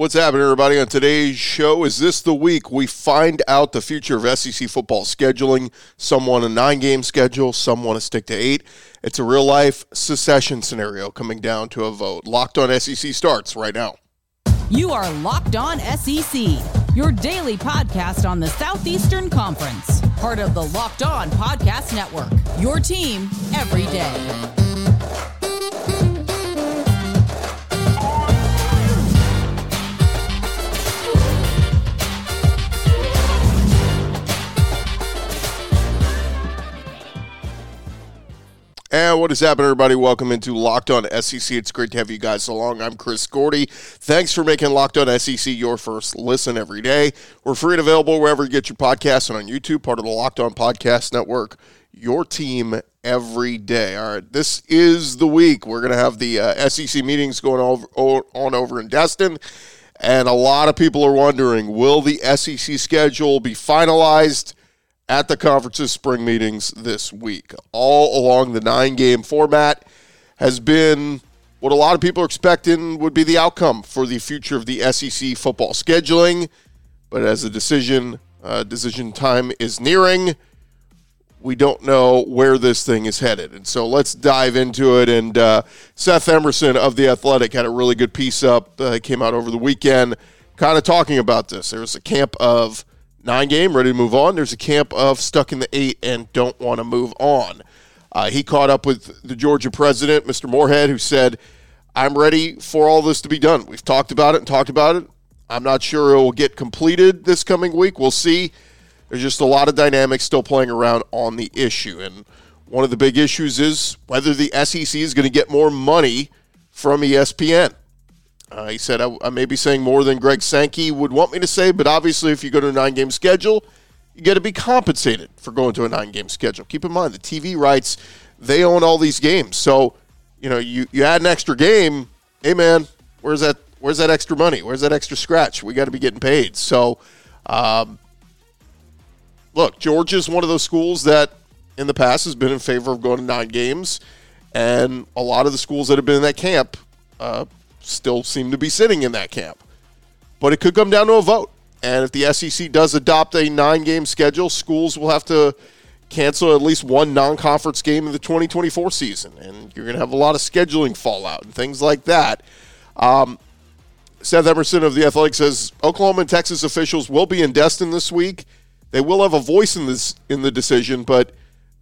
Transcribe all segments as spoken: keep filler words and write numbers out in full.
What's happening, everybody? On today's show, is this the week we find out the future of S E C football scheduling? Some want a nine-game schedule, some want to stick to eight. It's a real-life secession scenario coming down to a vote. Locked On S E C starts right now. You are Locked On S E C, your daily podcast on the Southeastern Conference, part of the Locked On Podcast Network, your team every day. And what is happening, everybody? Welcome into Locked On S E C. It's great to have you guys along. I'm Chris Gordy. Thanks for making Locked On S E C your first listen every day. We're free and available wherever you get your podcasts and on YouTube, part of the Locked On Podcast Network, your team every day. All right, this is the week. We're going to have the uh, S E C meetings going on over in Destin. And a lot of people are wondering, will the S E C schedule be finalized at the conference's spring meetings this week? All along, the nine-game format has been what a lot of people are expecting would be the outcome for the future of the S E C football scheduling. But as the decision uh, decision time is nearing, we don't know where this thing is headed. And so let's dive into it. And uh, Seth Emerson of The Athletic had a really good piece up. Uh, came out over the weekend kind of talking about this. There was a camp of nine game, ready to move on. There's a camp of stuck in the eight and don't want to move on. Uh, he caught up with the Georgia president, Mister Moorhead, who said, I'm ready for all this to be done. We've talked about it and talked about it. I'm not sure it will get completed this coming week. We'll see. There's just a lot of dynamics still playing around on the issue. And one of the big issues is whether the S E C is going to get more money from E S P N. Uh, he said, I, I may be saying more than Greg Sankey would want me to say, but obviously if you go to a nine-game schedule, you got to be compensated for going to a nine-game schedule. Keep in mind, the T V rights, they own all these games. So, you know, you, you add an extra game, hey, man, where's that where's that extra money? Where's that extra scratch? We got to be getting paid. So, um, look, Georgia's one of those schools that in the past has been in favor of going to nine games, and a lot of the schools that have been in that camp uh still seem to be sitting in that camp. But it could come down to a vote. And if the S E C does adopt a nine-game schedule, schools will have to cancel at least one non-conference game in the twenty twenty-four season. And you're going to have a lot of scheduling fallout and things like that. Um, Seth Emerson of The Athletic says, Oklahoma and Texas officials will be in Destin this week. They will have a voice in this in the decision, but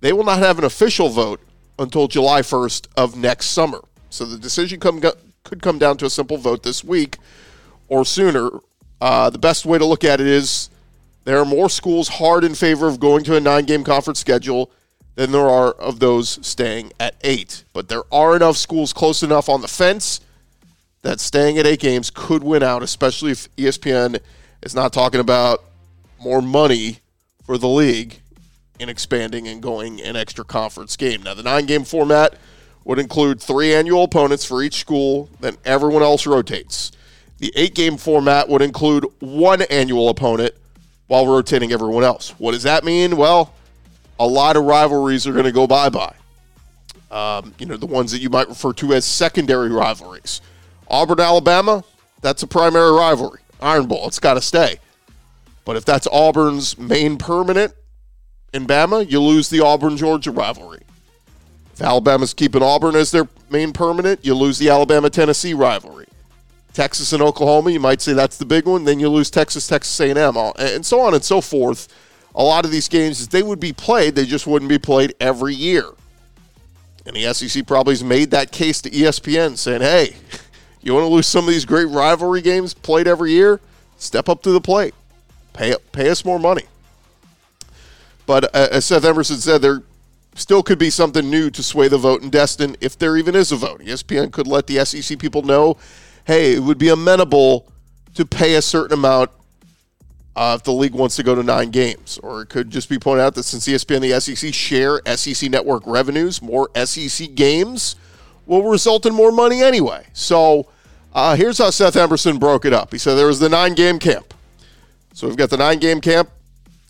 they will not have an official vote until July first of next summer. So the decision come. Go- could come down to a simple vote this week or sooner. Uh, the best way to look at it is there are more schools hard in favor of going to a nine-game conference schedule than there are of those staying at eight. But there are enough schools close enough on the fence that staying at eight games could win out, especially if E S P N is not talking about more money for the league in expanding and going an extra conference game. Now, the nine-game format would include three annual opponents for each school, then everyone else rotates. The eight-game format would include one annual opponent while rotating everyone else. What does that mean? Well, a lot of rivalries are going to go bye-bye. Um, you know, the ones that you might refer to as secondary rivalries. Auburn, Alabama, that's a primary rivalry. Iron Bowl, it's got to stay. But if that's Auburn's main permanent in Bama, you lose the Auburn-Georgia rivalry. If Alabama's keeping Auburn as their main permanent, you lose the Alabama-Tennessee rivalry. Texas and Oklahoma, you might say that's the big one. Then you lose Texas, Texas A and M, and so on and so forth. A lot of these games, they would be played. They just wouldn't be played every year. And the S E C probably has made that case to E S P N saying, hey, you want to lose some of these great rivalry games played every year? Step up to the plate. Pay, pay us more money. But uh, as Seth Emerson said, they're still could be something new to sway the vote in Destin if there even is a vote. E S P N could let the S E C people know, hey, it would be amenable to pay a certain amount uh, if the league wants to go to nine games. Or it could just be pointed out that since E S P N and the S E C share S E C network revenues, more S E C games will result in more money anyway. So uh, here's how Seth Emerson broke it up. He said there was the nine-game camp. So we've got the nine-game camp.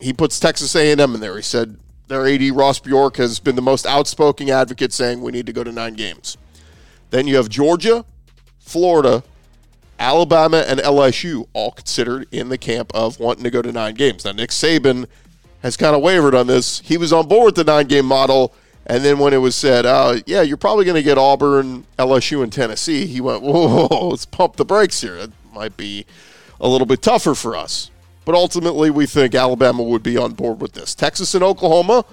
He puts Texas A and M in there. He said their A D, Ross Bjork, has been the most outspoken advocate saying we need to go to nine games. Then you have Georgia, Florida, Alabama and L S U all considered in the camp of wanting to go to nine games. Now, Nick Saban has kind of wavered on this. He was on board with the nine-game model, and then when it was said, oh, yeah, you're probably going to get Auburn, L S U, and Tennessee, he went, whoa, let's pump the brakes here. That might be a little bit tougher for us. But ultimately, we think Alabama would be on board with this. Texas and Oklahoma,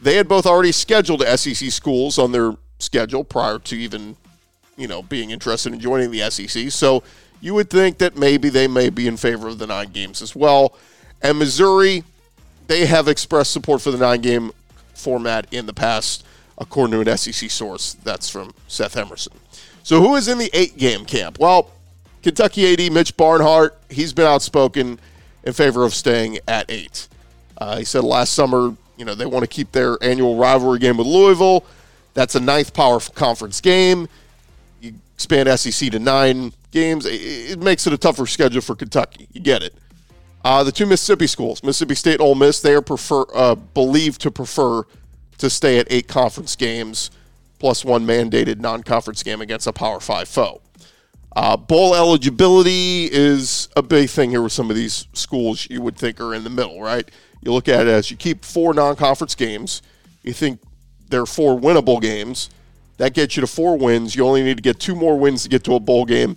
they had both already scheduled S E C schools on their schedule prior to even, you know, being interested in joining the S E C. So you would think that maybe they may be in favor of the nine games as well. And Missouri, they have expressed support for the nine-game format in the past, according to an S E C source. That's from Seth Emerson. So who is in the eight-game camp? Well, Kentucky A D Mitch Barnhart, he's been outspoken in favor of staying at eight. Uh, he said last summer, you know, they want to keep their annual rivalry game with Louisville. That's a ninth power conference game. You expand S E C to nine games. It makes it a tougher schedule for Kentucky. You get it. Uh, the two Mississippi schools, Mississippi State and Ole Miss, they are prefer uh, believed to prefer to stay at eight conference games plus one mandated non-conference game against a Power Five foe. Uh, bowl eligibility is a big thing here with some of these schools you would think are in the middle, right? You look at it as you keep four non-conference games. You think there are four winnable games. That gets you to four wins. You only need to get two more wins to get to a bowl game.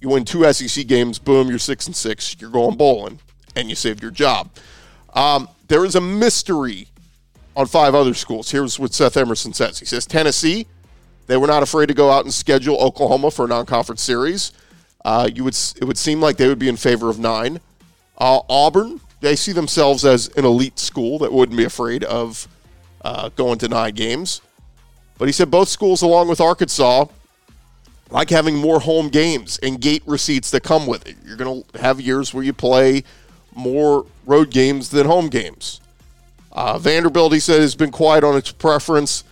You win two S E C games, boom, you're six and six. You're going bowling, and you saved your job. Um, there is a mystery on five other schools. Here's what Seth Emerson says. He says, Tennessee, they were not afraid to go out and schedule Oklahoma for a non-conference series. Uh, you would it would seem like they would be in favor of nine. Uh, Auburn, they see themselves as an elite school that wouldn't be afraid of uh, going to nine games. But he said both schools, along with Arkansas, like having more home games and gate receipts that come with it. You're going to have years where you play more road games than home games. Uh, Vanderbilt, he said, has been quiet on its preference.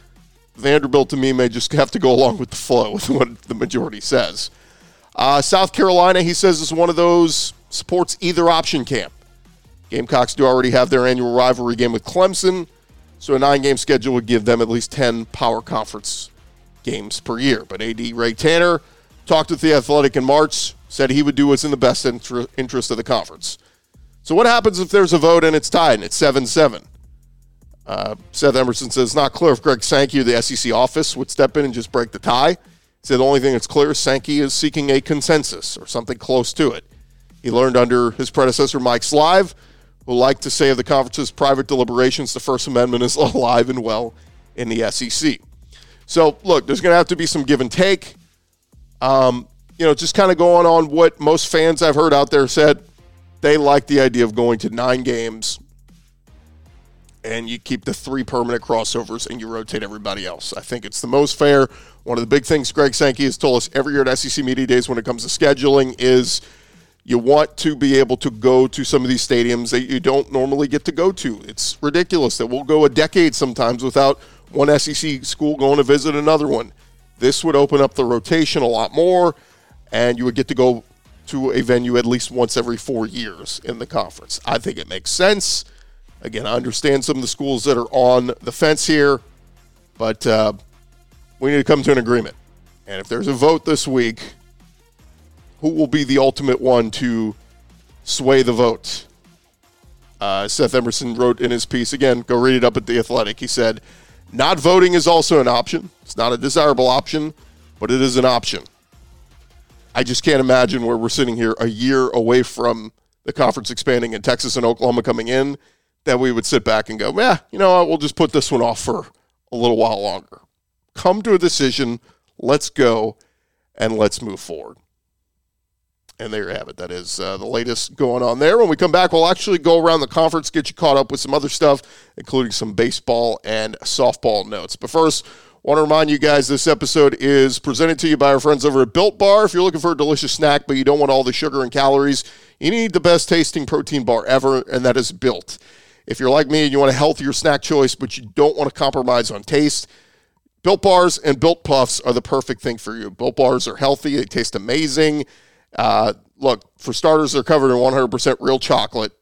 Vanderbilt, to me, may just have to go along with the flow with what the majority says. Uh, South Carolina, he says, is one of those supports either option camp. Gamecocks do already have their annual rivalry game with Clemson, so a nine-game schedule would give them at least ten power conference games per year. But A D Ray Tanner talked with The Athletic in March, said he would do what's in the best interest of the conference. So what happens if there's a vote and it's tied and it's seven seven? Uh, Seth Emerson says, it's not clear if Greg Sankey or the S E C office would step in and just break the tie. He said the only thing that's clear is Sankey is seeking a consensus or something close to it. He learned under his predecessor, Mike Slive, who liked to say of the conference's private deliberations, the First Amendment is alive and well in the S E C. So, look, there's going to have to be some give and take. Um, you know, just kind of going on what most fans I've heard out there said, they like the idea of going to nine games, and you keep the three permanent crossovers and you rotate everybody else. I think it's the most fair. One of the big things Greg Sankey has told us every year at S E C Media Days when it comes to scheduling is you want to be able to go to some of these stadiums that you don't normally get to go to. It's ridiculous that we'll go a decade sometimes without one S E C school going to visit another one. This would open up the rotation a lot more, and you would get to go to a venue at least once every four years in the conference. I think it makes sense. Again, I understand some of the schools that are on the fence here, but uh, we need to come to an agreement. And if there's a vote this week, who will be the ultimate one to sway the vote? Uh, Seth Emerson wrote in his piece, again, go read it up at The Athletic. He said, not voting is also an option. It's not a desirable option, but it is an option. I just can't imagine where we're sitting here a year away from the conference expanding and Texas and Oklahoma coming in, that we would sit back and go, yeah, you know what, we'll just put this one off for a little while longer. Come to a decision, let's go, and let's move forward. And there you have it. That is uh, the latest going on there. When we come back, we'll actually go around the conference, get you caught up with some other stuff, including some baseball and softball notes. But first, I want to remind you guys this episode is presented to you by our friends over at Built Bar. If you're looking for a delicious snack but you don't want all the sugar and calories, you need the best tasting protein bar ever, and that is Built. If you're like me and you want a healthier snack choice, but you don't want to compromise on taste, Built Bars and Built Puffs are the perfect thing for you. Built Bars are healthy. They taste amazing. Uh, look, for starters, they're covered in one hundred percent real chocolate,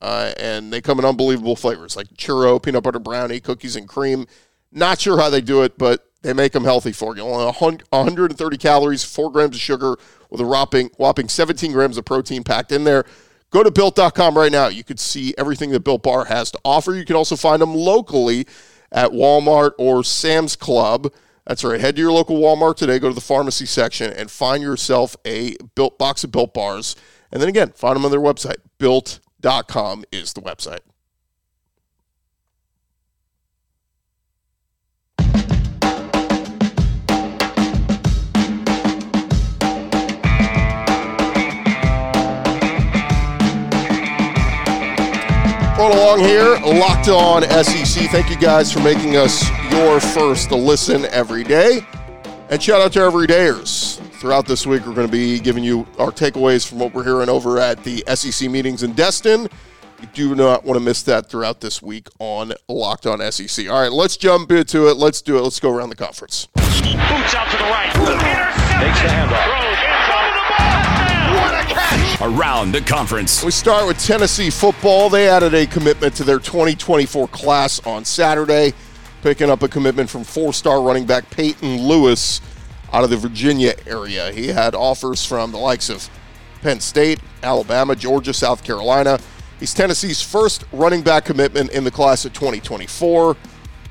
uh, and they come in unbelievable flavors like churro, peanut butter brownie, cookies and cream. Not sure how they do it, but they make them healthy for you. Only one hundred thirty calories, four grams of sugar, with a whopping, whopping seventeen grams of protein packed in there. Go to Built dot com right now. You could see everything that Built Bar has to offer. You can also find them locally at Walmart or Sam's Club. That's right. Head to your local Walmart today. Go to the pharmacy section and find yourself a Built box of Built Bars. And then again, find them on their website. Built dot com is the website. Rolling along here, Locked On S E C. Thank you guys for making us your first to listen every day. And shout out to our everydayers. Throughout this week, we're going to be giving you our takeaways from what we're hearing over at the S E C meetings in Destin. You do not want to miss that throughout this week on Locked On S E C. All right, let's jump into it. Let's do it. Let's go around the conference. Boots out to the right. Intercepted. Makes the handoff. What a catch. Around the conference. We start with Tennessee football. They added a commitment to their twenty twenty-four class on Saturday, picking up a commitment from four-star running back Peyton Lewis out of the Virginia area. He had offers from the likes of Penn State, Alabama, Georgia, South Carolina. He's Tennessee's first running back commitment in the class of twenty twenty-four.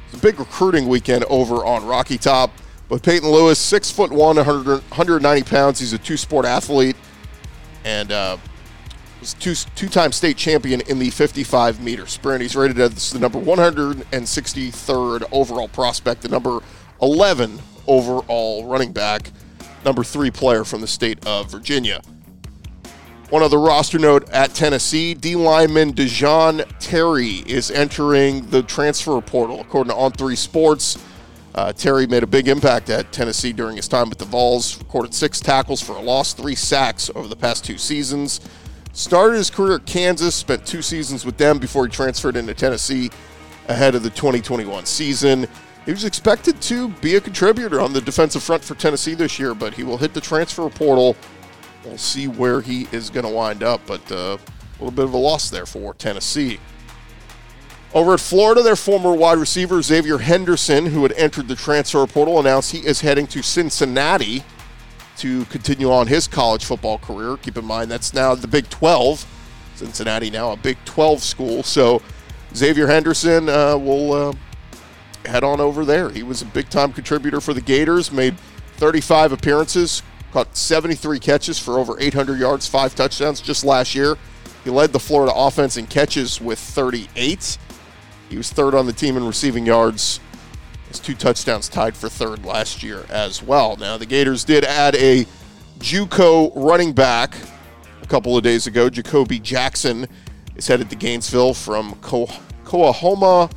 It's a big recruiting weekend over on Rocky Top. But Peyton Lewis, six foot one, one hundred ninety pounds. He's a two-sport athlete. And uh, was two, two-time state champion in the fifty-five meter sprint. He's rated as the number one hundred sixty-third overall prospect, the number eleven overall running back, number three player from the state of Virginia. One other roster note at Tennessee, D lineman DeJuan Terry is entering the transfer portal. According to On three Sports, uh, Terry made a big impact at Tennessee during his time with the Vols, recorded six tackles for a loss, three sacks over the past two seasons. Started his career at Kansas, spent two seasons with them before he transferred into Tennessee ahead of the twenty twenty-one season. He was expected to be a contributor on the defensive front for Tennessee this year, but he will hit the transfer portal. We'll see where he is going to wind up, but uh, a little bit of a loss there for Tennessee. Over at Florida, their former wide receiver, Xavier Henderson, who had entered the transfer portal, announced he is heading to Cincinnati to continue on his college football career. Keep in mind, that's now the Big twelve. Cincinnati now a Big twelve school, so Xavier Henderson uh, will... Uh, head on over there. He was a big-time contributor for the Gators, made thirty-five appearances, caught seventy-three catches for over eight hundred yards, five touchdowns just last year. He led the Florida offense in catches with thirty-eight. He was third on the team in receiving yards. His two touchdowns tied for third last year as well. Now, the Gators did add a JUCO running back a couple of days ago. Jacoby Jackson is headed to Gainesville from Co- Coahoma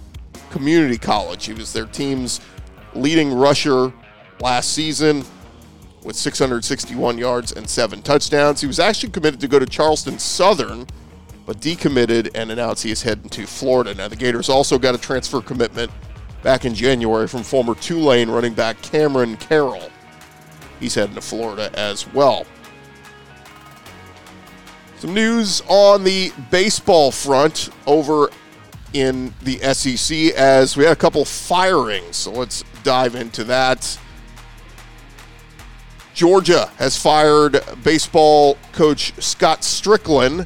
Community College. He was their team's leading rusher last season with six hundred sixty-one yards and seven touchdowns. He was actually committed to go to Charleston Southern, but decommitted and announced he is heading to Florida. Now, the Gators also got a transfer commitment back in January from former Tulane running back Cameron Carroll. He's heading to Florida as well. Some news on the baseball front over in the S E C, as we had a couple firings, so let's dive into that. Georgia has fired baseball coach Scott Strickland.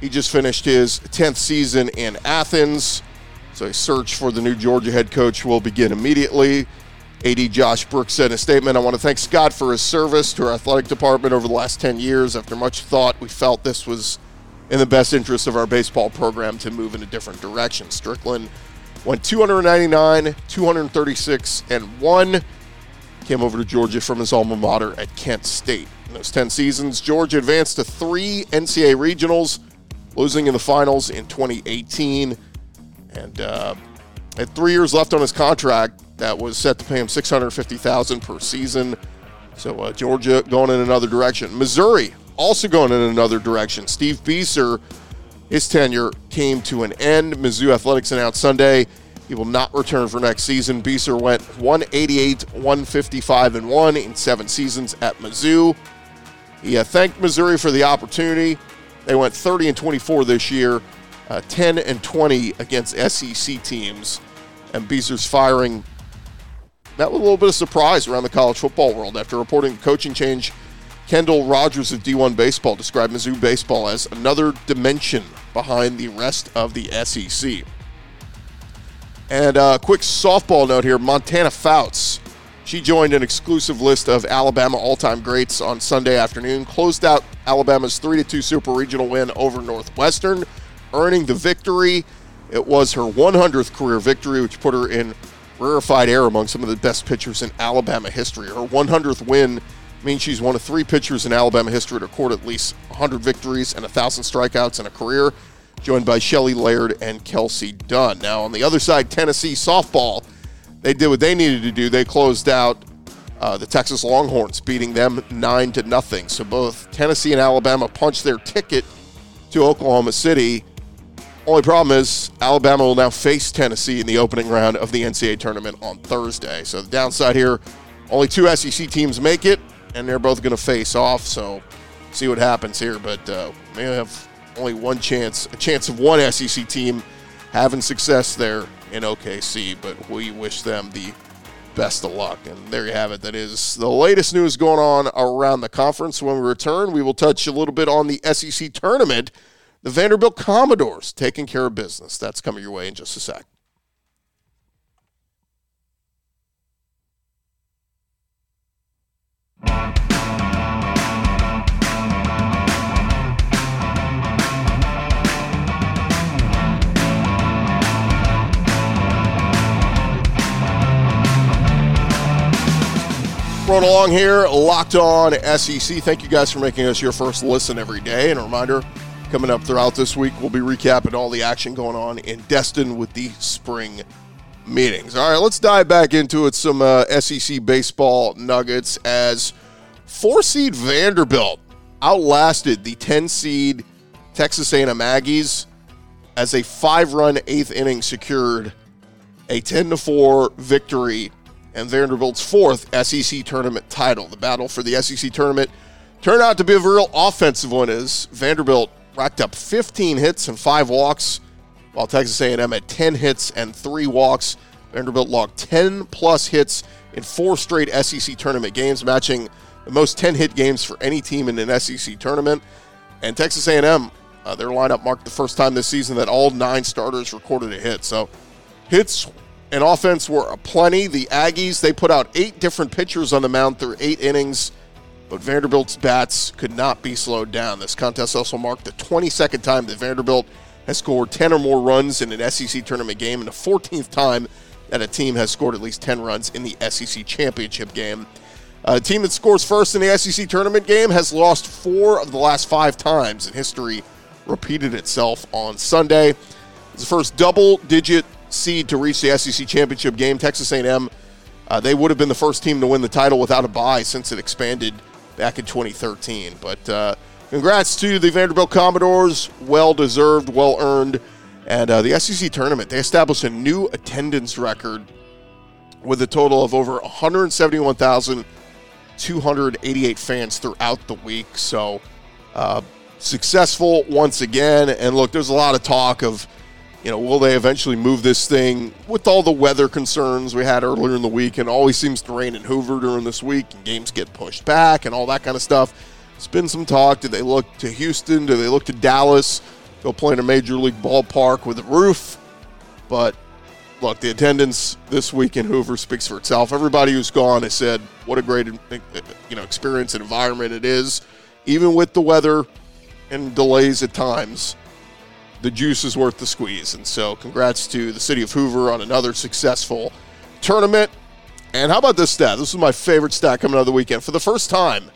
He just finished his tenth season in Athens, so a search for the new Georgia head coach will begin immediately. A D Josh Brooks said in a statement, "I want to thank Scott for his service to our athletic department over the last ten years. After much thought, we felt this was in the best interest of our baseball program to move in a different direction." Strickland went two hundred ninety-nine, two hundred thirty-six, and one. Came over to Georgia from his alma mater at Kent State. In those ten seasons, Georgia advanced to three N C double A regionals, losing in the finals in twenty eighteen. And uh, had three years left on his contract that was set to pay him six hundred fifty thousand dollars per season. So uh, Georgia going in another direction. Missouri also going in another direction. Steve Beiser, his tenure came to an end. Mizzou Athletics announced Sunday he will not return for next season. Beiser went one eighty-eight, one fifty-five, and one in seven seasons at Mizzou. He uh, thanked Missouri for the opportunity. They went thirty and twenty-four this year, uh, ten and twenty against S E C teams. And Beiser's firing met with a little bit of surprise around the college football world after reporting the coaching change. Kendall Rogers of D one Baseball described Mizzou baseball as another dimension behind the rest of the S E C. And a quick softball note here, Montana Fouts. She joined an exclusive list of Alabama all-time greats on Sunday afternoon, closed out Alabama's three to two Super Regional win over Northwestern, earning the victory. It was her one hundredth career victory, which put her in rarefied air among some of the best pitchers in Alabama history. Her one hundredth win means she's one of three pitchers in Alabama history to record at least one hundred victories and one thousand strikeouts in a career, joined by Shelley Laird and Kelsey Dunn. Now, on the other side, Tennessee softball, they did what they needed to do. They closed out uh, the Texas Longhorns, beating them nine to nothing. So both Tennessee and Alabama punched their ticket to Oklahoma City. Only problem is Alabama will now face Tennessee in the opening round of the N C double A tournament on Thursday. So the downside here, only two S E C teams make it, and they're both going to face off, so see what happens here. But uh, we have only one chance, a chance of one S E C team having success there in O K C, but we wish them the best of luck. And there you have it. That is the latest news going on around the conference. When we return, we will touch a little bit on the S E C tournament, the Vanderbilt Commodores taking care of business. That's coming your way in just a sec. Rolling along here, Locked On S E C. Thank you guys for making us your first listen every day. And a reminder, coming up throughout this week, we'll be recapping all the action going on in Destin with the spring meetings. All right, let's dive back into it. Some uh, S E C baseball nuggets as four-seed Vanderbilt outlasted the ten-seed Texas A and M Aggies as a five-run eighth inning secured a ten to four victory and Vanderbilt's fourth S E C tournament title. The battle for the S E C tournament turned out to be a real offensive one as Vanderbilt racked up fifteen hits and five walks, while Texas A and M had ten hits and three walks. Vanderbilt logged ten-plus hits in four straight S E C tournament games, matching the most ten-hit games for any team in an S E C tournament. And Texas A and M, uh, their lineup marked the first time this season that all nine starters recorded a hit. So hits and offense were aplenty. The Aggies, they put out eight different pitchers on the mound through eight innings, but Vanderbilt's bats could not be slowed down. This contest also marked the twenty-second time that Vanderbilt has scored ten or more runs in an S E C tournament game and the fourteenth time that a team has scored at least ten runs in the S E C championship game. A team that scores first in the S E C tournament game has lost four of the last five times, and history repeated itself on Sunday. It's the first double-digit seed to reach the S E C championship game. Texas A and M, uh, they would have been the first team to win the title without a bye since it expanded back in twenty thirteen. But uh, congrats to the Vanderbilt Commodores. Well-deserved, well-earned. And uh, the S E C tournament, they established a new attendance record with a total of over one hundred seventy-one thousand two hundred eighty-eight fans throughout the week. So uh, successful once again. And, look, there's a lot of talk of, you know, will they eventually move this thing with all the weather concerns we had earlier in the week, and always seems to rain in Hoover during this week and games get pushed back and all that kind of stuff. It's been some talk. Did they look to Houston? Do they look to Dallas? Go play in a major league ballpark with a roof? But, look, the attendance this week in Hoover speaks for itself. Everybody who's gone has said what a great, you know, experience and environment it is. Even with the weather and delays at times, the juice is worth the squeeze. And so congrats to the city of Hoover on another successful tournament. And how about this stat? This is my favorite stat coming out of the weekend. For the first time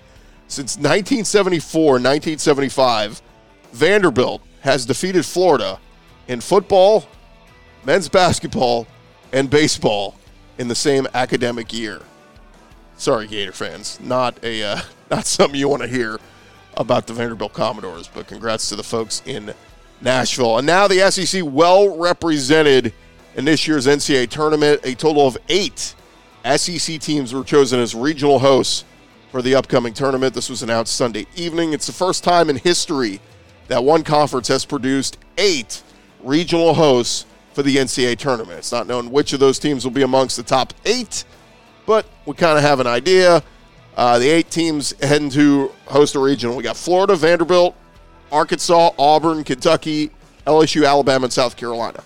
since nineteen seventy-four, nineteen seventy-five, Vanderbilt has defeated Florida in football, men's basketball, and baseball in the same academic year. Sorry, Gator fans, not a uh, not something you want to hear about the Vanderbilt Commodores, but congrats to the folks in Nashville. And now the S E C well represented in this year's N C double A tournament. A total of eight S E C teams were chosen as regional hosts for the upcoming tournament. This was announced Sunday evening. It's the first time in history that one conference has produced eight regional hosts for the N C double A tournament. It's not known which of those teams will be amongst the top eight, but we kind of have an idea. Uh, the eight teams heading to host a regional. We got Florida, Vanderbilt, Arkansas, Auburn, Kentucky, L S U, Alabama, and South Carolina.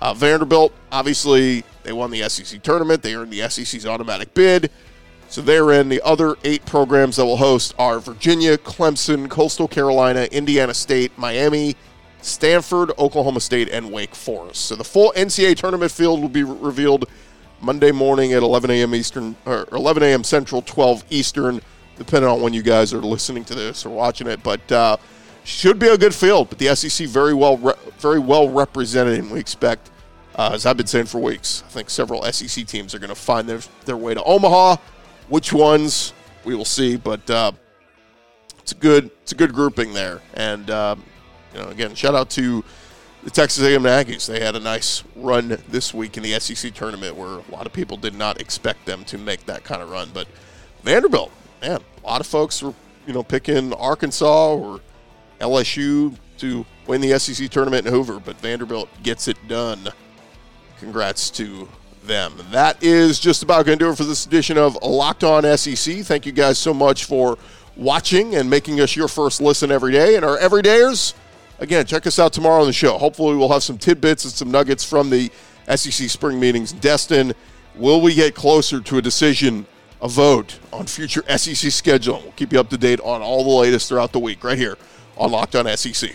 Uh, Vanderbilt, obviously, they won the S E C tournament. They earned the S E C's automatic bid. So they're in. The other eight programs that will host are Virginia, Clemson, Coastal Carolina, Indiana State, Miami, Stanford, Oklahoma State, and Wake Forest. So the full N C double A tournament field will be re- revealed Monday morning at eleven a.m. Eastern, or eleven a.m. Central, twelve Eastern, depending on when you guys are listening to this or watching it. But uh, should be a good field. But the S E C very well, re- very well represented, and we expect, uh, as I've been saying for weeks, I think several S E C teams are going to find their their way to Omaha. Which ones we will see, but uh, it's a good it's a good grouping there. And um, you know, again, shout out to the Texas A and M Aggies. They had a nice run this week in the S E C tournament, where a lot of people did not expect them to make that kind of run. But Vanderbilt, man, a lot of folks were, you know, picking Arkansas or L S U to win the S E C tournament in Hoover, but Vanderbilt gets it done. Congrats to them. That is just about going to do it for this edition of Locked On S E C. Thank you guys so much for watching and making us your first listen every day. And our everydayers, again, check us out tomorrow on the show. Hopefully we'll have some tidbits and some nuggets from the S E C spring meetings. Destin, will we get closer to a decision, a vote on future S E C schedule? We'll keep you up to date on all the latest throughout the week right here on Locked On S E C.